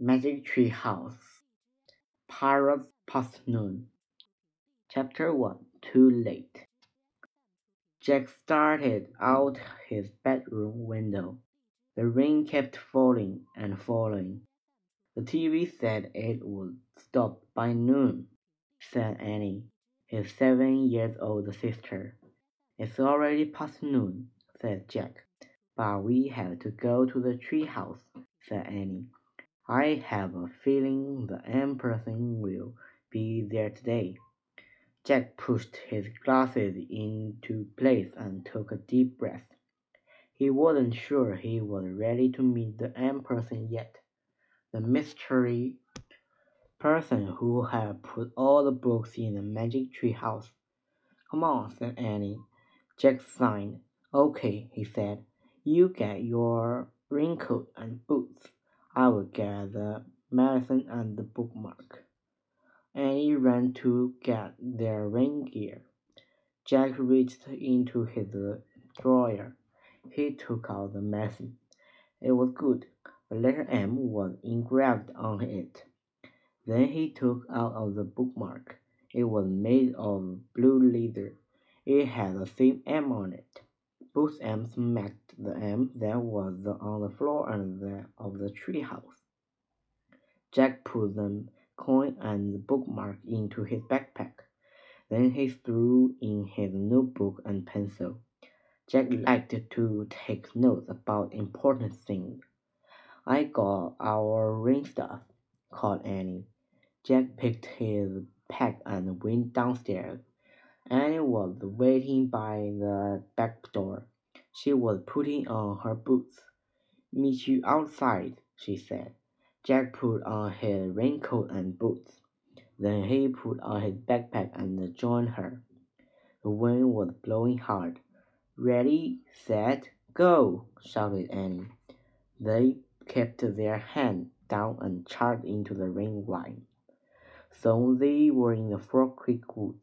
Magic Tree House, Pirates Past Noon. Chapter 1, Too Late. Jack started out his bedroom window. The rain kept falling and falling. The TV said it would stop by noon, said Annie, his 7-year-old sister. It's already past noon, said Jack. But we have to go to the treehouse, said Annie. I have a feeling the Empress will be there today. Jack pushed his glasses into place and took a deep breath. He wasn't sure he was ready to meet the Empress yet. The mystery person who had put all the books in the Magic Tree House. Come on, said Annie. Jack signed. Okay, he said. You get your raincoat and boots. I will get the medicine and the bookmark. Annie ran to get their rain gear. Jack reached into his drawer. He took out the medicine. It was good. The letter M was engraved on it. Then he took out the bookmark. It was made of blue leather. It had the same M on it. Both M's matched the M that was on the floor of the treehouse. Jack put the coin and the bookmark into his backpack. Then he threw in his notebook and pencil. Jack liked to take notes about important things. I got our rain stuff, called Annie. Jack picked his pack and went downstairs. Annie was waiting by the back door. She was putting on her boots. Meet you outside, she said. Jack put on his raincoat and boots. Then he put on his backpack and joined her. The wind was blowing hard. Ready, set, go, shouted Annie. They kept their hand down and charged into the rain line. Soon they were in the Frog Creek woods.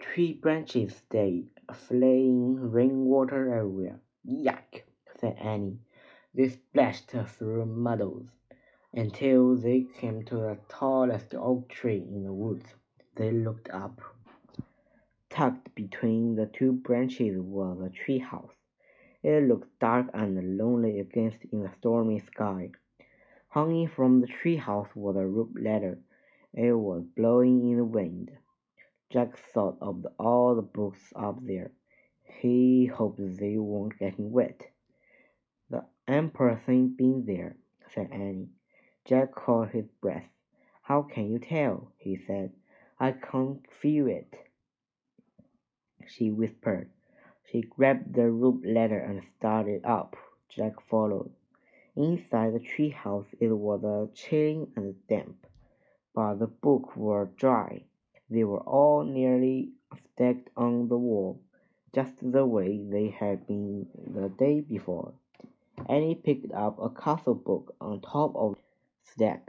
Tree branches stayed, flaying rainwater everywhere. Yuck, said Annie. They splashed through puddles until they came to the tallest oak tree in the woods. They looked up. Tucked between the two branches was a tree house. It looked dark and lonely against in the stormy sky. Hanging from the tree house was a rope ladder. It was blowing in the wind. Jack thought of all the books up there. He hoped they weren't getting wet. The Empress ain't been there, said Annie. Jack caught his breath. How can you tell? He said. I can't feel it, she whispered. She grabbed the rope ladder and started up. Jack followed. Inside the treehouse it was chilly and damp, but the books were dry. They were all nearly stacked on the wall, just the way they had been the day before. Annie picked up a castle book on top of the stack.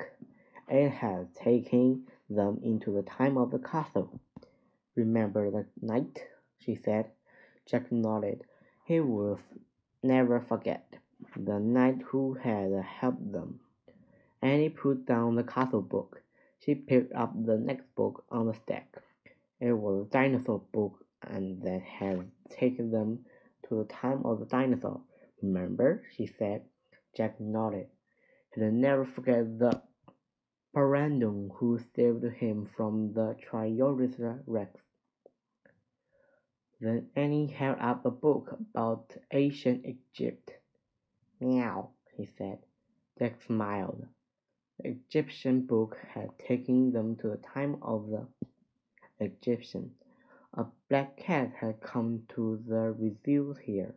It had taken them into the time of the castle. Remember the night? She said. Jack nodded. He would never forget the knight who had helped them. Annie put down the castle book. She picked up the next book on the stack. It was a dinosaur book and that had taken them to the time of the dinosaur. Remember, she said. Jack nodded. He'll never forget the Pteranodon who saved him from the Tyrannosaurus Rex. Then Annie held up a book about ancient Egypt. Meow, he said. Jack smiled. The Egyptian book had taken them to the time of the Egyptian. A black cat had come to the rescue here,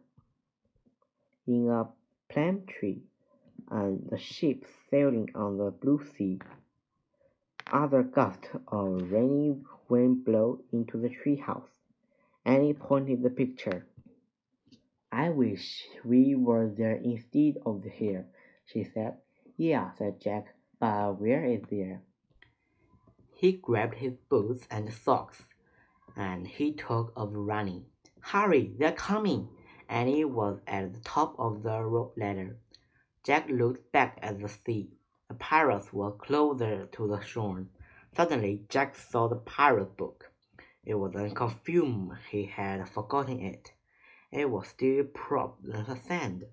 in a plum tree, and the ship sailing on the blue sea. Other gusts of rainy wind blew into the treehouse. Annie pointed the picture. I wish we were there instead of here, she said. Yeah, said Jack. But where is there? He grabbed his boots and socks, and he thought of running. Hurry, they're coming! Annie was at the top of the rope ladder. Jack looked back at the sea. The pirates were closer to the shore. Suddenly, Jack saw the pirate book. It was in confusion. He had forgotten it. It was still propped in the sand.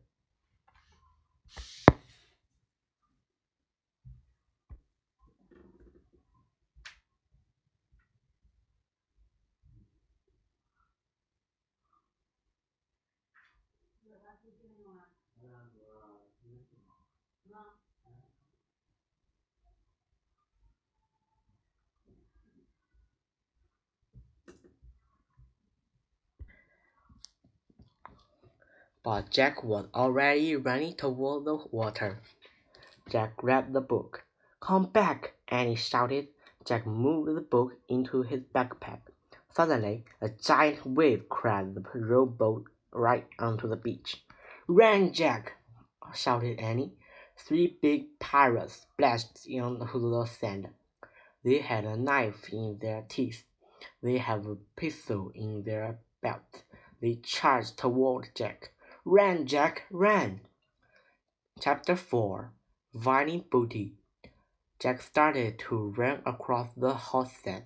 But Jack was already running toward the water. Jack grabbed the book. "Come back!" Annie shouted. Jack moved the book into his backpack. Suddenly, a giant wave crashed the rowboat right onto the beach. "Run, Jack!" shouted Annie. Three big pirates splashed into the sand. They had a knife in their teeth. They had a pistol in their belt. They charged toward Jack. "Run, Jack, run!" Chapter 4 Finding Booty. Jack started to run across the hot sand.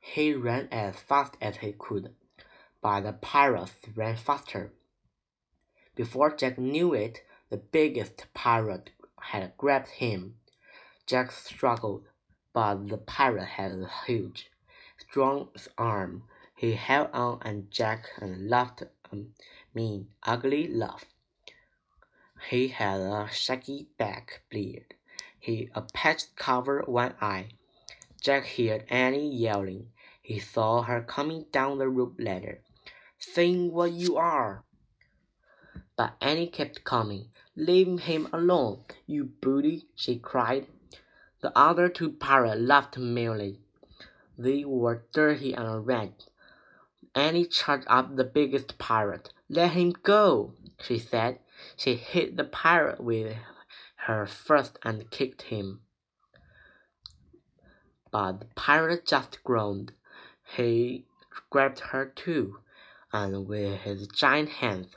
He ran as fast as he could, but the pirates ran faster. Before Jack knew it, the biggest pirate had grabbed him. Jack struggled, but the pirate had a huge, strong arm. He held on, and Jack laughed mean, ugly laugh. He had a shaggy back beard. He a patched cover one eye. Jack heard Annie yelling. He saw her coming down the rope ladder. "Sing what you are!" But Annie kept coming. "Leave him alone, you booty!" she cried. The other two pirates laughed merrily. They were dirty and ragged. Annie charged up the biggest pirate. "Let him go," she said. She hit the pirate with her fist and kicked him. But the pirate just groaned. He grabbed her too, and with his giant hands,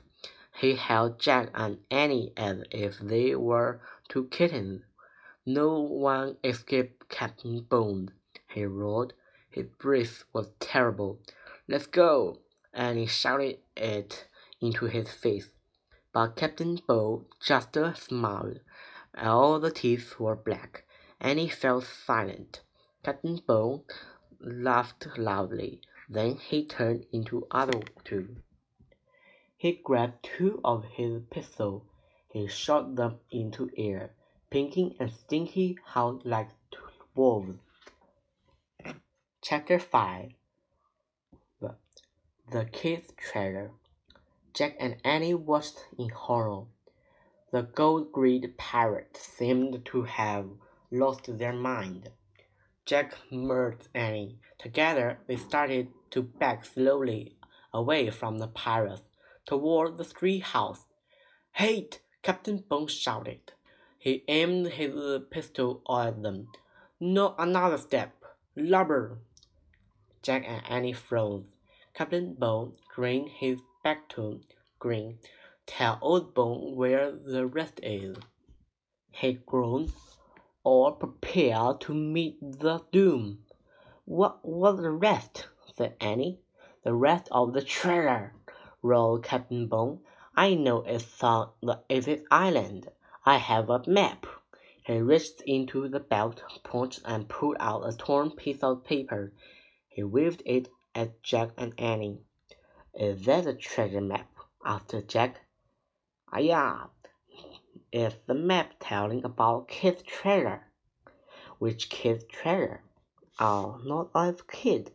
he held Jack and Annie as if they were two kittens. "No one escaped Captain Bone," he roared. His breath was terrible. "Let's go!" Annie shouted it into his face. But Captain Bone just smiled. All the teeth were black. Annie fell silent. Captain Bone laughed loudly. Then he turned into other two. He grabbed two of his pistols. He shot them into air. Pinky and Stinky howled like wolves. Chapter 5 The Kids' Treasure. Jack and Annie watched in horror. The gold-greed pirates seemed to have lost their mind. Jack murdered Annie. Together, they started to back slowly away from the pirates toward the tree house. "Hate!" Captain Bone shouted. He aimed his pistol at them. "Not another step, lubber!" Jack and Annie froze. Captain Bone grinned his backbone grin. "Tell old Bone where the rest is," he groaned. "All prepare to meet the doom." "What was the rest?" said Annie. "The rest of the treasure," roared Captain Bone. "I know it's on the Aces Island. I have a map." He reached into the belt pouch and pulled out a torn piece of paper. He waved it at Jack and Annie. "Is that a treasure map?" asked Jack. "Yeah, it's the map telling about Kid's treasure." "Which Kid's treasure?" "Oh, not as Kid,"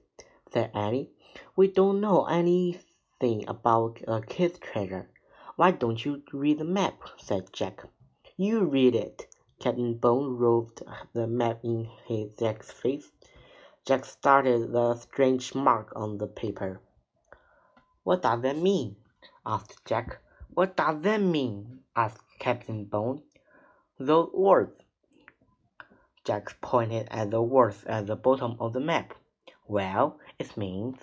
said Annie. "We don't know anything about a Kid's treasure." "Why don't you read the map?" said Jack. "You read it." Captain Bone rubbed the map in his Jack's face. Jack started the strange mark on the paper. "What does that mean?" asked Jack. "What does that mean?" asked Captain Bone. "Those words." Jack pointed at the words at the bottom of the map. "Well, it means..."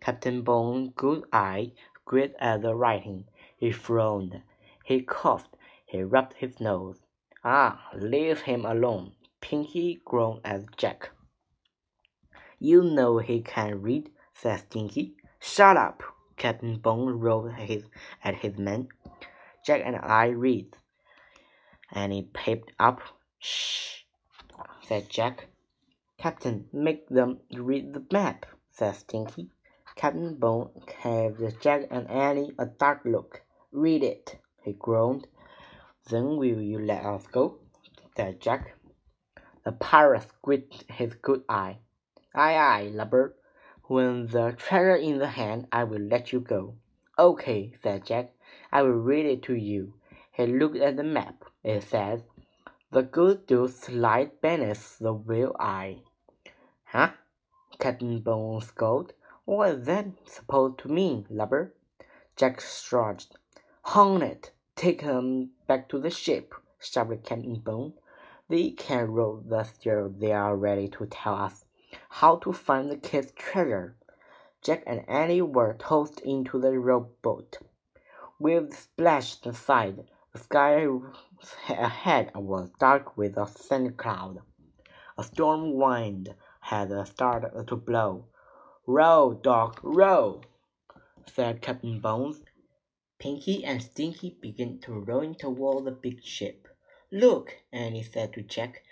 Captain Bone's good eye grinned at the writing. He frowned. He coughed. He rubbed his nose. Ah, leave him alone, Pinky groaned at Jack. You know he can read, said Stinky. Shut up, Captain Bone roared at his men. Jack and I read. And he piped up. Shh, said Jack. Captain, make them read the map, said Stinky. Captain Bone gave Jack and Annie a dark look. Read it, he groaned. Then will you let us go? Said Jack. The pirate squinted his good eye. Aye, aye, lubber. When the treasure in the hand, I will let you go. Okay, said Jack. I will read it to you. He looked at the map. It says, The good do slide beneath the wheel eye. Huh? Captain Bone scolded. What is that supposed to mean, lubber? Jack shrugged. Hang it. Take them back to the ship, shouted Captain Bone. They can roll the steer. They are ready to tell us how to find the kid's treasure. Jack and Annie were tossed into the rowboat. Waves splashed aside. The sky ahead was dark with a sand cloud. A storm wind had started to blow. Row, dog, row, said Captain Bones. Pinky and Stinky began to row toward the big ship. Look, Annie said to Jack.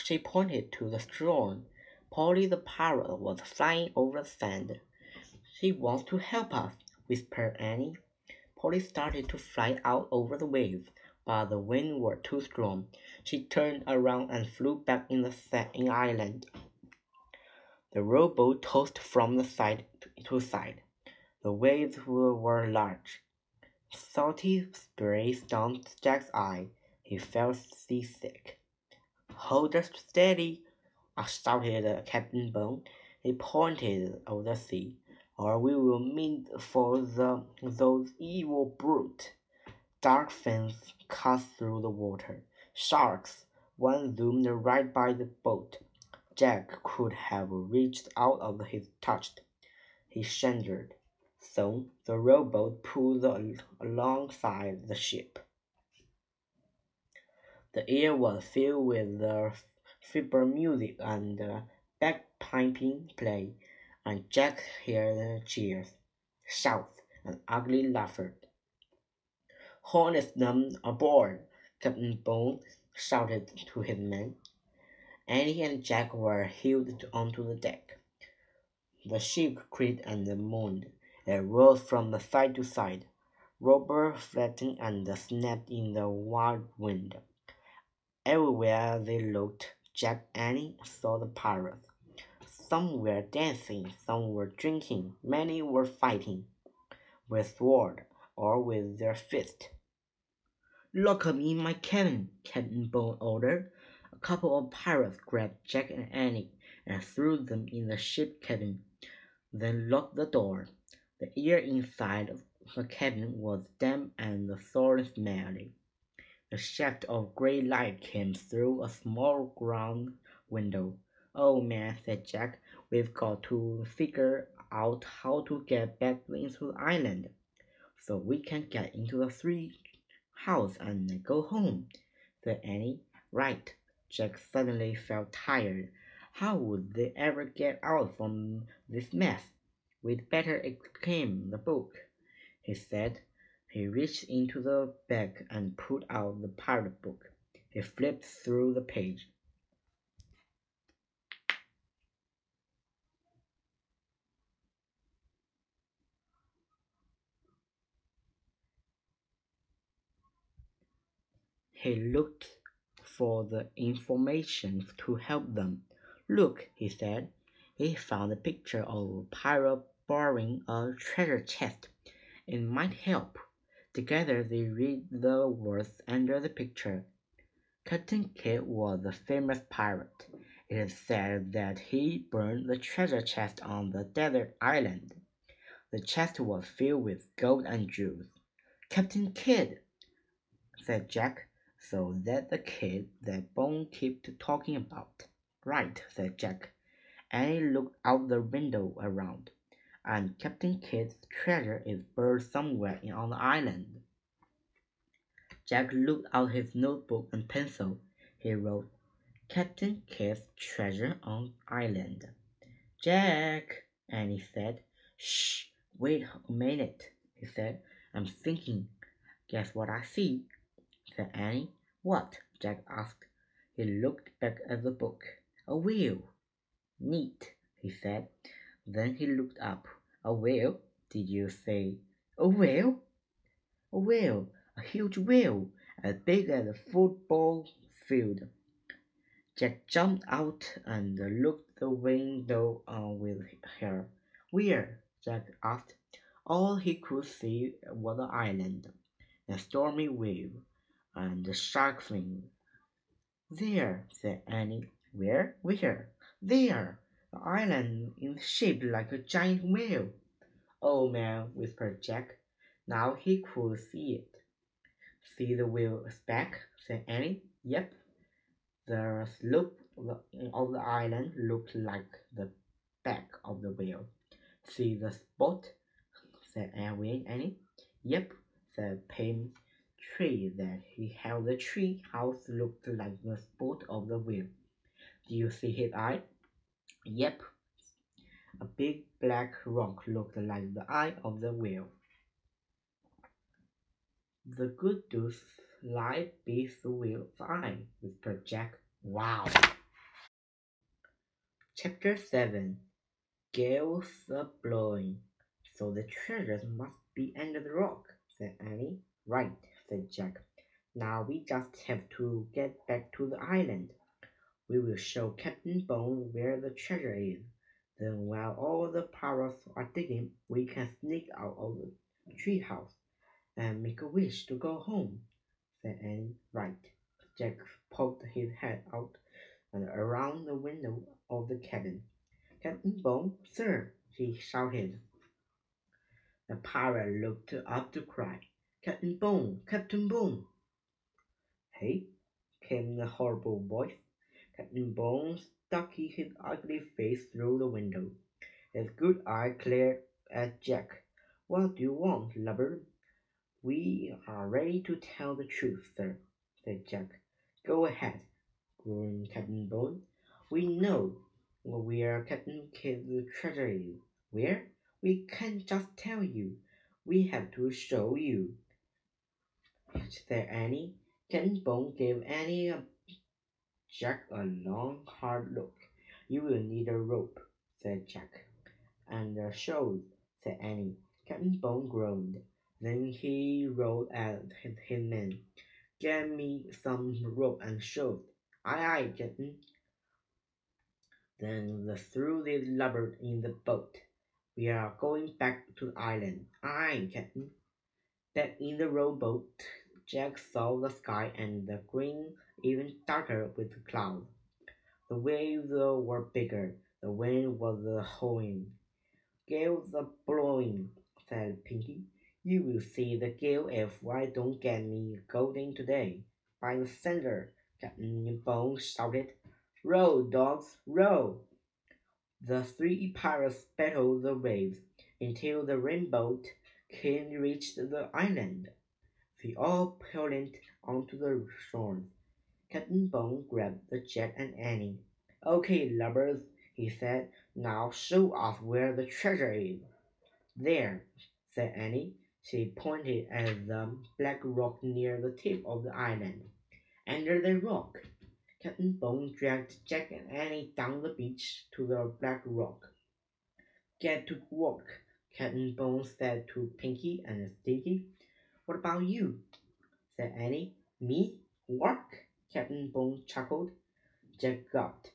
She pointed to the storm. Polly the pirate was flying over the sand. She wants to help us, whispered Annie. Polly started to fly out over the waves, but the wind was too strong. She turned around and flew back in the island. The rowboat tossed from the side to side. The waves were large. Salty spray stung Jack's eye. He felt seasick. Hold us steady, shouted Captain Bone. He pointed over the sea. Or we will meet for those evil brutes. Dark fins cut through the water. Sharks. One zoomed right by the boat. Jack could have reached out of his touch. He shuddered. So the rowboat pulled alongside the ship. The air was filled with the feeble music and the bagpiping play, and Jack heard cheers, shouts, and ugly laughter. Harness them aboard, Captain Bone shouted to his men. Annie and Jack were heeled onto the deck. The ship creaked and moaned. It rolled from the side to side. Rubber flattened and snapped in the wild wind. Everywhere they looked, Jack and Annie saw the pirates. Some were dancing, some were drinking, many were fighting with sword or with their fist. Lock 'em in my cabin, Captain Bone ordered. A couple of pirates grabbed Jack and Annie and threw them in the ship cabin, then locked the door. The air inside of the cabin was damp and sour smelling. A shaft of grey light came through a small ground window. Oh man, said Jack, we've got to figure out how to get back into the island so we can get into the three house and go home, said Annie. Right. Jack suddenly felt tired. How would they ever get out from this mess? We'd better examine the book, he said. He reached into the bag and pulled out the pirate book. He flipped through the page. He looked for the information to help them. Look, he said. He found a picture of a pirate borrowing a treasure chest. It might help. Together they read the words under the picture. Captain Kidd was a famous pirate. It is said that he burned the treasure chest on the desert island. The chest was filled with gold and jewels. Captain Kidd, said Jack. So that's the kid that Bone kept talking about. Right, said Jack. Annie looked out the window around. And Captain Kidd's treasure is buried somewhere on the island. Jack looked out his notebook and pencil. He wrote, Captain Kidd's treasure on island. Jack, Annie said. Shh, wait a minute, he said. I'm thinking. Guess what I see, said Annie. What? Jack asked. He looked back at the book. A wheel. Neat, he said. Then he looked up. A wheel, did you say? A wheel? A wheel, a huge wheel, as big as a football field. Jack jumped out and looked the window on with her. Where? Jack asked. All he could see was an island, a stormy wave, and a shark fin. There, said Annie. Where? Where? There! The island is shaped like a giant whale. Oh man, whispered Jack. Now he could see it. See the whale's back, said Annie. Yep. The slope of the island looked like the back of the whale. See the spot, said Annie. Yep. The palm tree that he held the tree house looked like the spot of the whale. Do you see his eye? Yep. A big black rock looked like the eye of the whale. The good dude's lie beats the whale's eye, whispered Jack. Wow. Chapter 7. Gales are blowing, so the treasures must be under the rock, said Annie. Right, said Jack. Now we just have to get back to the island. We will show Captain Bone where the treasure is. Then while all the pirates are digging, we can sneak out of the treehouse and make a wish to go home, said Annie. Right. Jack poked his head out and around the window of the cabin. Captain Bone, sir, he shouted. The pirate looked up to cry, Captain Bone, Captain Bone. Hey, came the horrible voice. Captain Bone stuck his ugly face through the window. His good eye glared at Jack. What do you want, lubber? We are ready to tell the truth, sir, said Jack. Go ahead, groaned Captain Bone. We know where Captain Kidd's treasure is. Where? We can't just tell you. We have to show you, said Annie. Captain Bone gave Jack a long, hard look. You will need a rope, said Jack. And a shovel, said Annie. Captain Bone groaned. Then he rolled at his men. Get me some rope and shovel. Aye, aye, Captain. Then they threw the lubber in the boat. We are going back to the island. Aye, Captain. Back in the rowboat, Jack saw the sky and the green even darker with the clouds. The waves were bigger. The wind was howling. Gales are blowing, said Pinky. You will see the gale if I don't get me golden today. By the center, Captain Bone shouted, Row, dogs, row! The three pirates battled the waves until the rainbow king reached the island. They all pulled onto the shore. Captain Bone grabbed the Jack and Annie. Okay, lubbers, he said. Now show us where the treasure is. There, said Annie. She pointed at the black rock near the tip of the island. Under the rock. Captain Bone dragged Jack and Annie down the beach to the black rock. Get to work, Captain Bone said to Pinky and Stinky. What about you? Said Annie. Me? Work? Captain Bone chuckled. Jack gulped.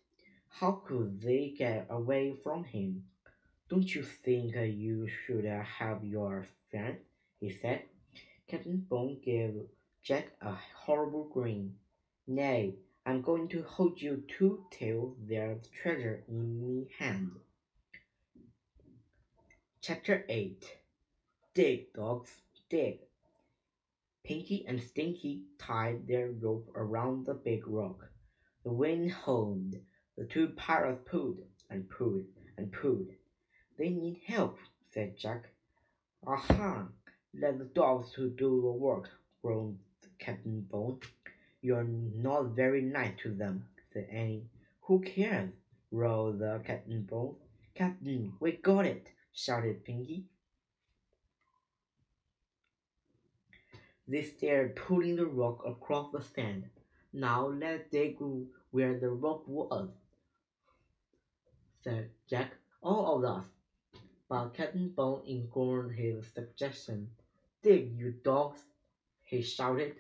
How could they get away from him? Don't you think you should help your friend? He said. Captain Bone gave Jack a horrible grin. Nay. I'm going to hold you two till there's treasure in me hand. Chapter 8. Dig, dogs, dig. Pinky and Stinky tied their rope around the big rock. The wind howled. The two pirates pulled and pulled and pulled. They need help, said Jack. Aha! Let the dogs do the work, groaned Captain Bone. "You're not very nice to them," said Annie. "Who cares?" roared the Captain Bone. "Captain, we got it!" shouted Pinky. They stared, pulling the rock across the sand. "Now let's dig where the rock was," said Jack. "All of us." But Captain Bone ignored his suggestion. "Dig, you dogs!" he shouted.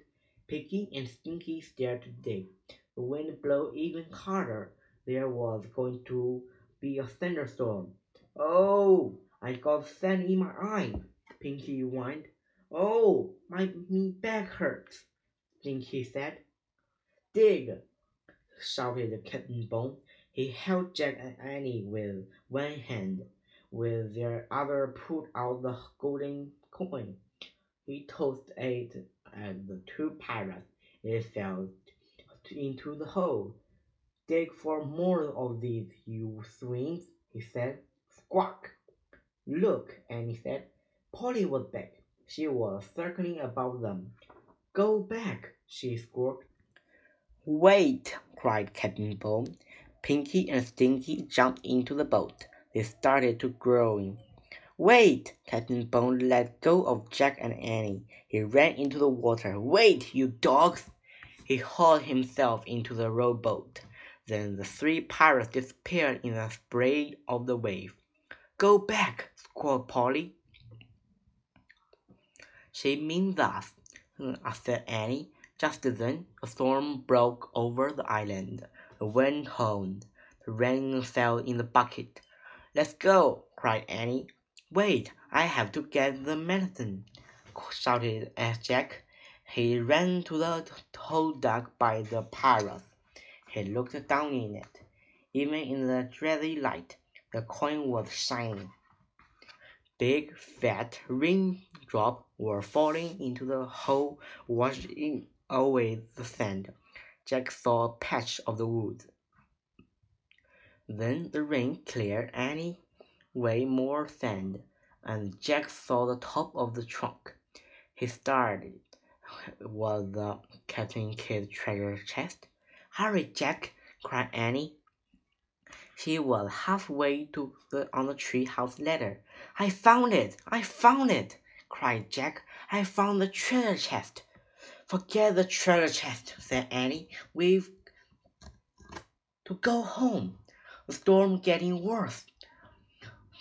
Piggy and Stinky stared to dig. The wind blew even harder. There was going to be a thunderstorm. "Oh, I got sand in my eye," Pinky whined. "Oh, my back hurts," Stinky said. "Dig!" shouted Captain Bone. He held Jack and Annie with one hand. With their other, pulled out the golden coin. He tossed it at the two pirates. It fell into the hole. "Dig for more of these, you swines," he said. "Squawk!" "Look," Annie said. Polly was back. She was circling about them. "Go back!" she squawked. "Wait!" cried Captain Bone. Pinky and Stinky jumped into the boat. They started to groan. "Wait!" Captain Bone let go of Jack and Annie. He ran into the water. "Wait, you dogs!" He hauled himself into the rowboat. Then the three pirates disappeared in the spray of the wave. "Go back!" squawked Polly. "She means us," said Annie. Just then, a storm broke over the island. The wind howled. The rain fell in the bucket. "Let's go!" cried Annie. "Wait, I have to get the medicine!" shouted Jack. He ran to the hole dug by the pirates. He looked down in it. Even in the dreary light, the coin was shining. Big, fat raindrops were falling into the hole, washing away the sand. Jack saw a patch of the woods. Then the rain cleared any way more sand, and Jack saw the top of the trunk. He started. It was the Captain Kidd treasure chest. "Hurry, Jack!" cried Annie. She was halfway to on the treehouse ladder. "I found it! I found it!" cried Jack. "I found the treasure chest!" "Forget the treasure chest," said Annie. "We've to go home. The storm getting worse."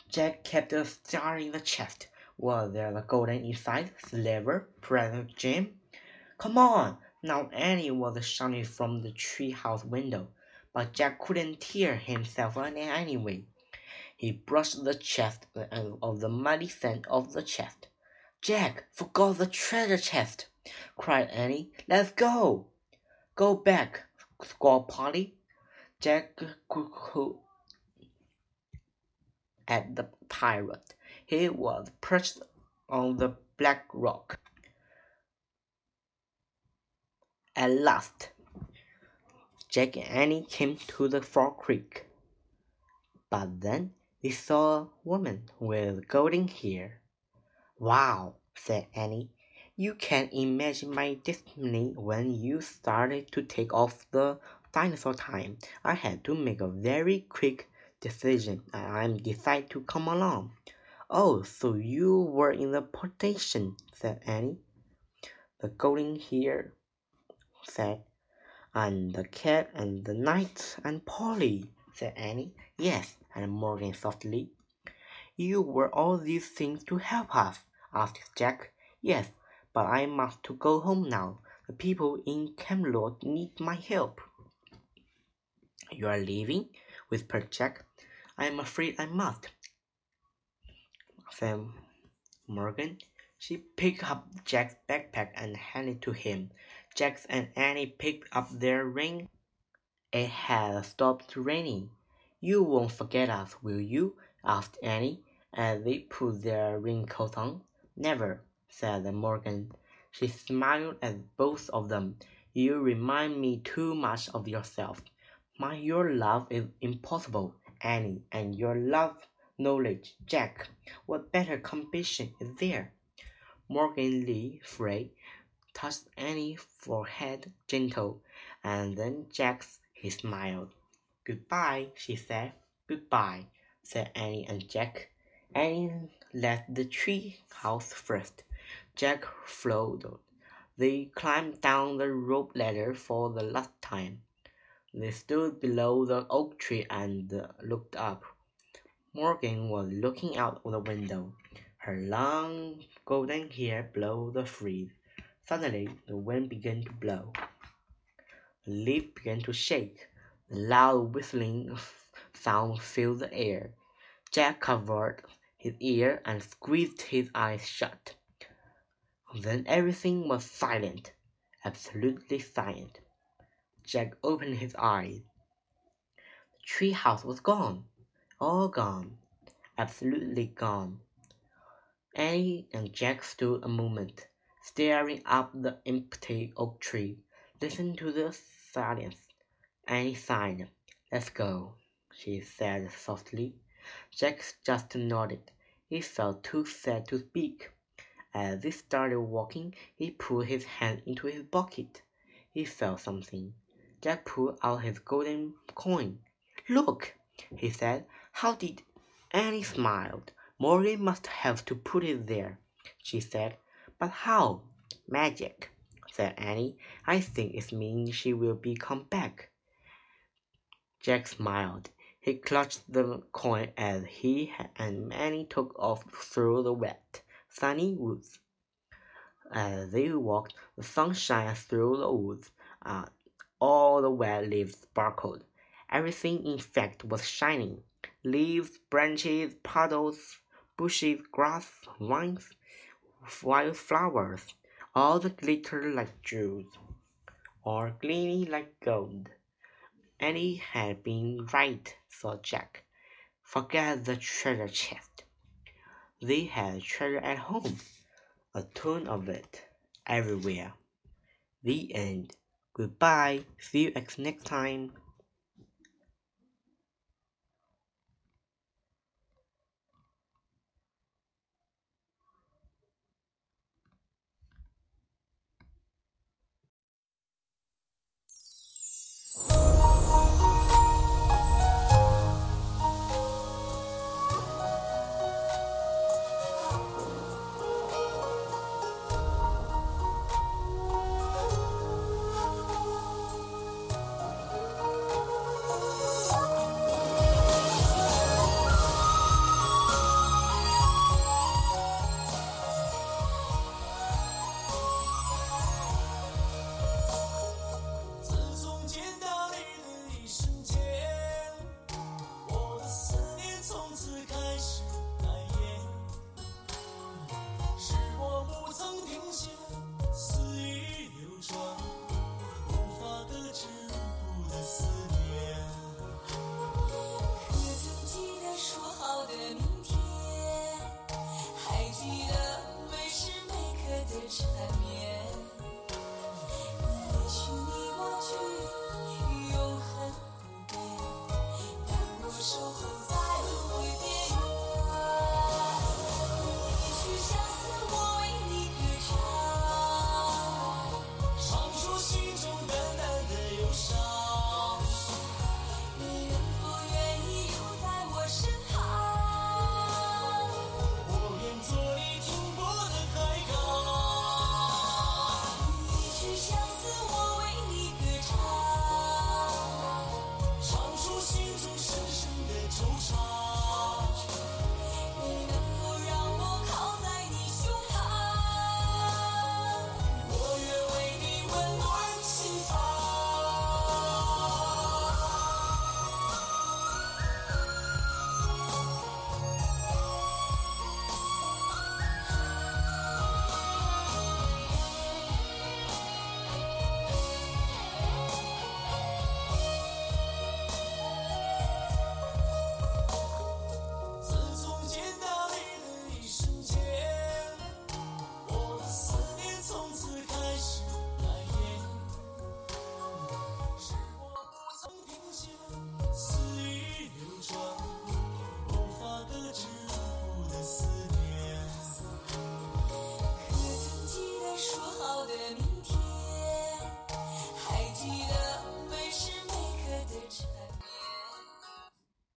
Jack kept staring the chest. Was there the golden inside? Silver, present gem? "Come on!" Now Annie was shouting from the treehouse window, but Jack couldn't tear himself out anyway. He brushed the chest of the muddy sand off the chest. "Jack forgot the treasure chest!" cried Annie. "Let's go!" "Go back!" squawked Polly. Jack could at the pirate. He was perched on the black rock. At last, Jack and Annie came to the Frog Creek. But then they saw a woman with golden hair. "Wow," said Annie. "You can imagine my dismay when you started to take off the dinosaur time. I had to make a very quick decision, and I decided to come along." "Oh, so you were in the plantation," said Annie. The golden hair said, "And the cat and the knight and Polly," said Annie. "Yes," and Morgan softly. "You were all these things to help us?" asked Jack. "Yes, but I must to go home now. The people in Camelot need my help." "You are leaving?" whispered Jack. "I am afraid I must," said Morgan. She picked up Jack's backpack and handed it to him. Jack and Annie picked up their ring. It had stopped raining. "You won't forget us, will you?" asked Annie, as they put their raincoats on. "Never," said Morgan. She smiled at both of them. "You remind me too much of yourself. Your love is impossible, Annie, and your love knowledge, Jack. What better combination is there?" Morgan le Fay touched Annie's forehead gentle, and then Jack's. He smiled. Goodbye, she said. Goodbye, said Annie and Jack. Annie left the tree house first. Jack followed. They climbed down the rope ladder for the last time. They stood below the oak tree and looked up. Morgan was looking out of the window, her long golden hair below the breeze. Suddenly, the wind began to blow. The leaves began to shake. The loud whistling sound filled the air. Jack covered his ear and squeezed his eyes shut. Then everything was silent, absolutely silent. Jack opened his eyes. The tree house was gone, all gone, absolutely gone. Annie and Jack stood a moment, staring up the empty oak tree. Listen to the silence. Annie sighed. Let's go, she said softly. Jack just nodded. He felt too sad to speak. As they started walking, he put his hand into his pocket. He felt something. Jack pulled out his golden coin. Look, he said. How did... Annie smiled. Morgan must have to put it there, she said. But how? Magic. Said Annie. I think it means she will be come back. Jack smiled. He clutched the coin as he and Annie took off through the wet, sunny woods. As they walked, the sun shined through the woods. All the wet leaves sparkled. Everything, in fact, was shining. Leaves, branches, puddles, bushes, grass, vines, wildflowers. All the glitter like jewels, or gleaming like gold. Annie had been right, thought Jack. Forget the treasure chest. They had treasure at home, a ton of it, everywhere. The end. Goodbye. See you next time.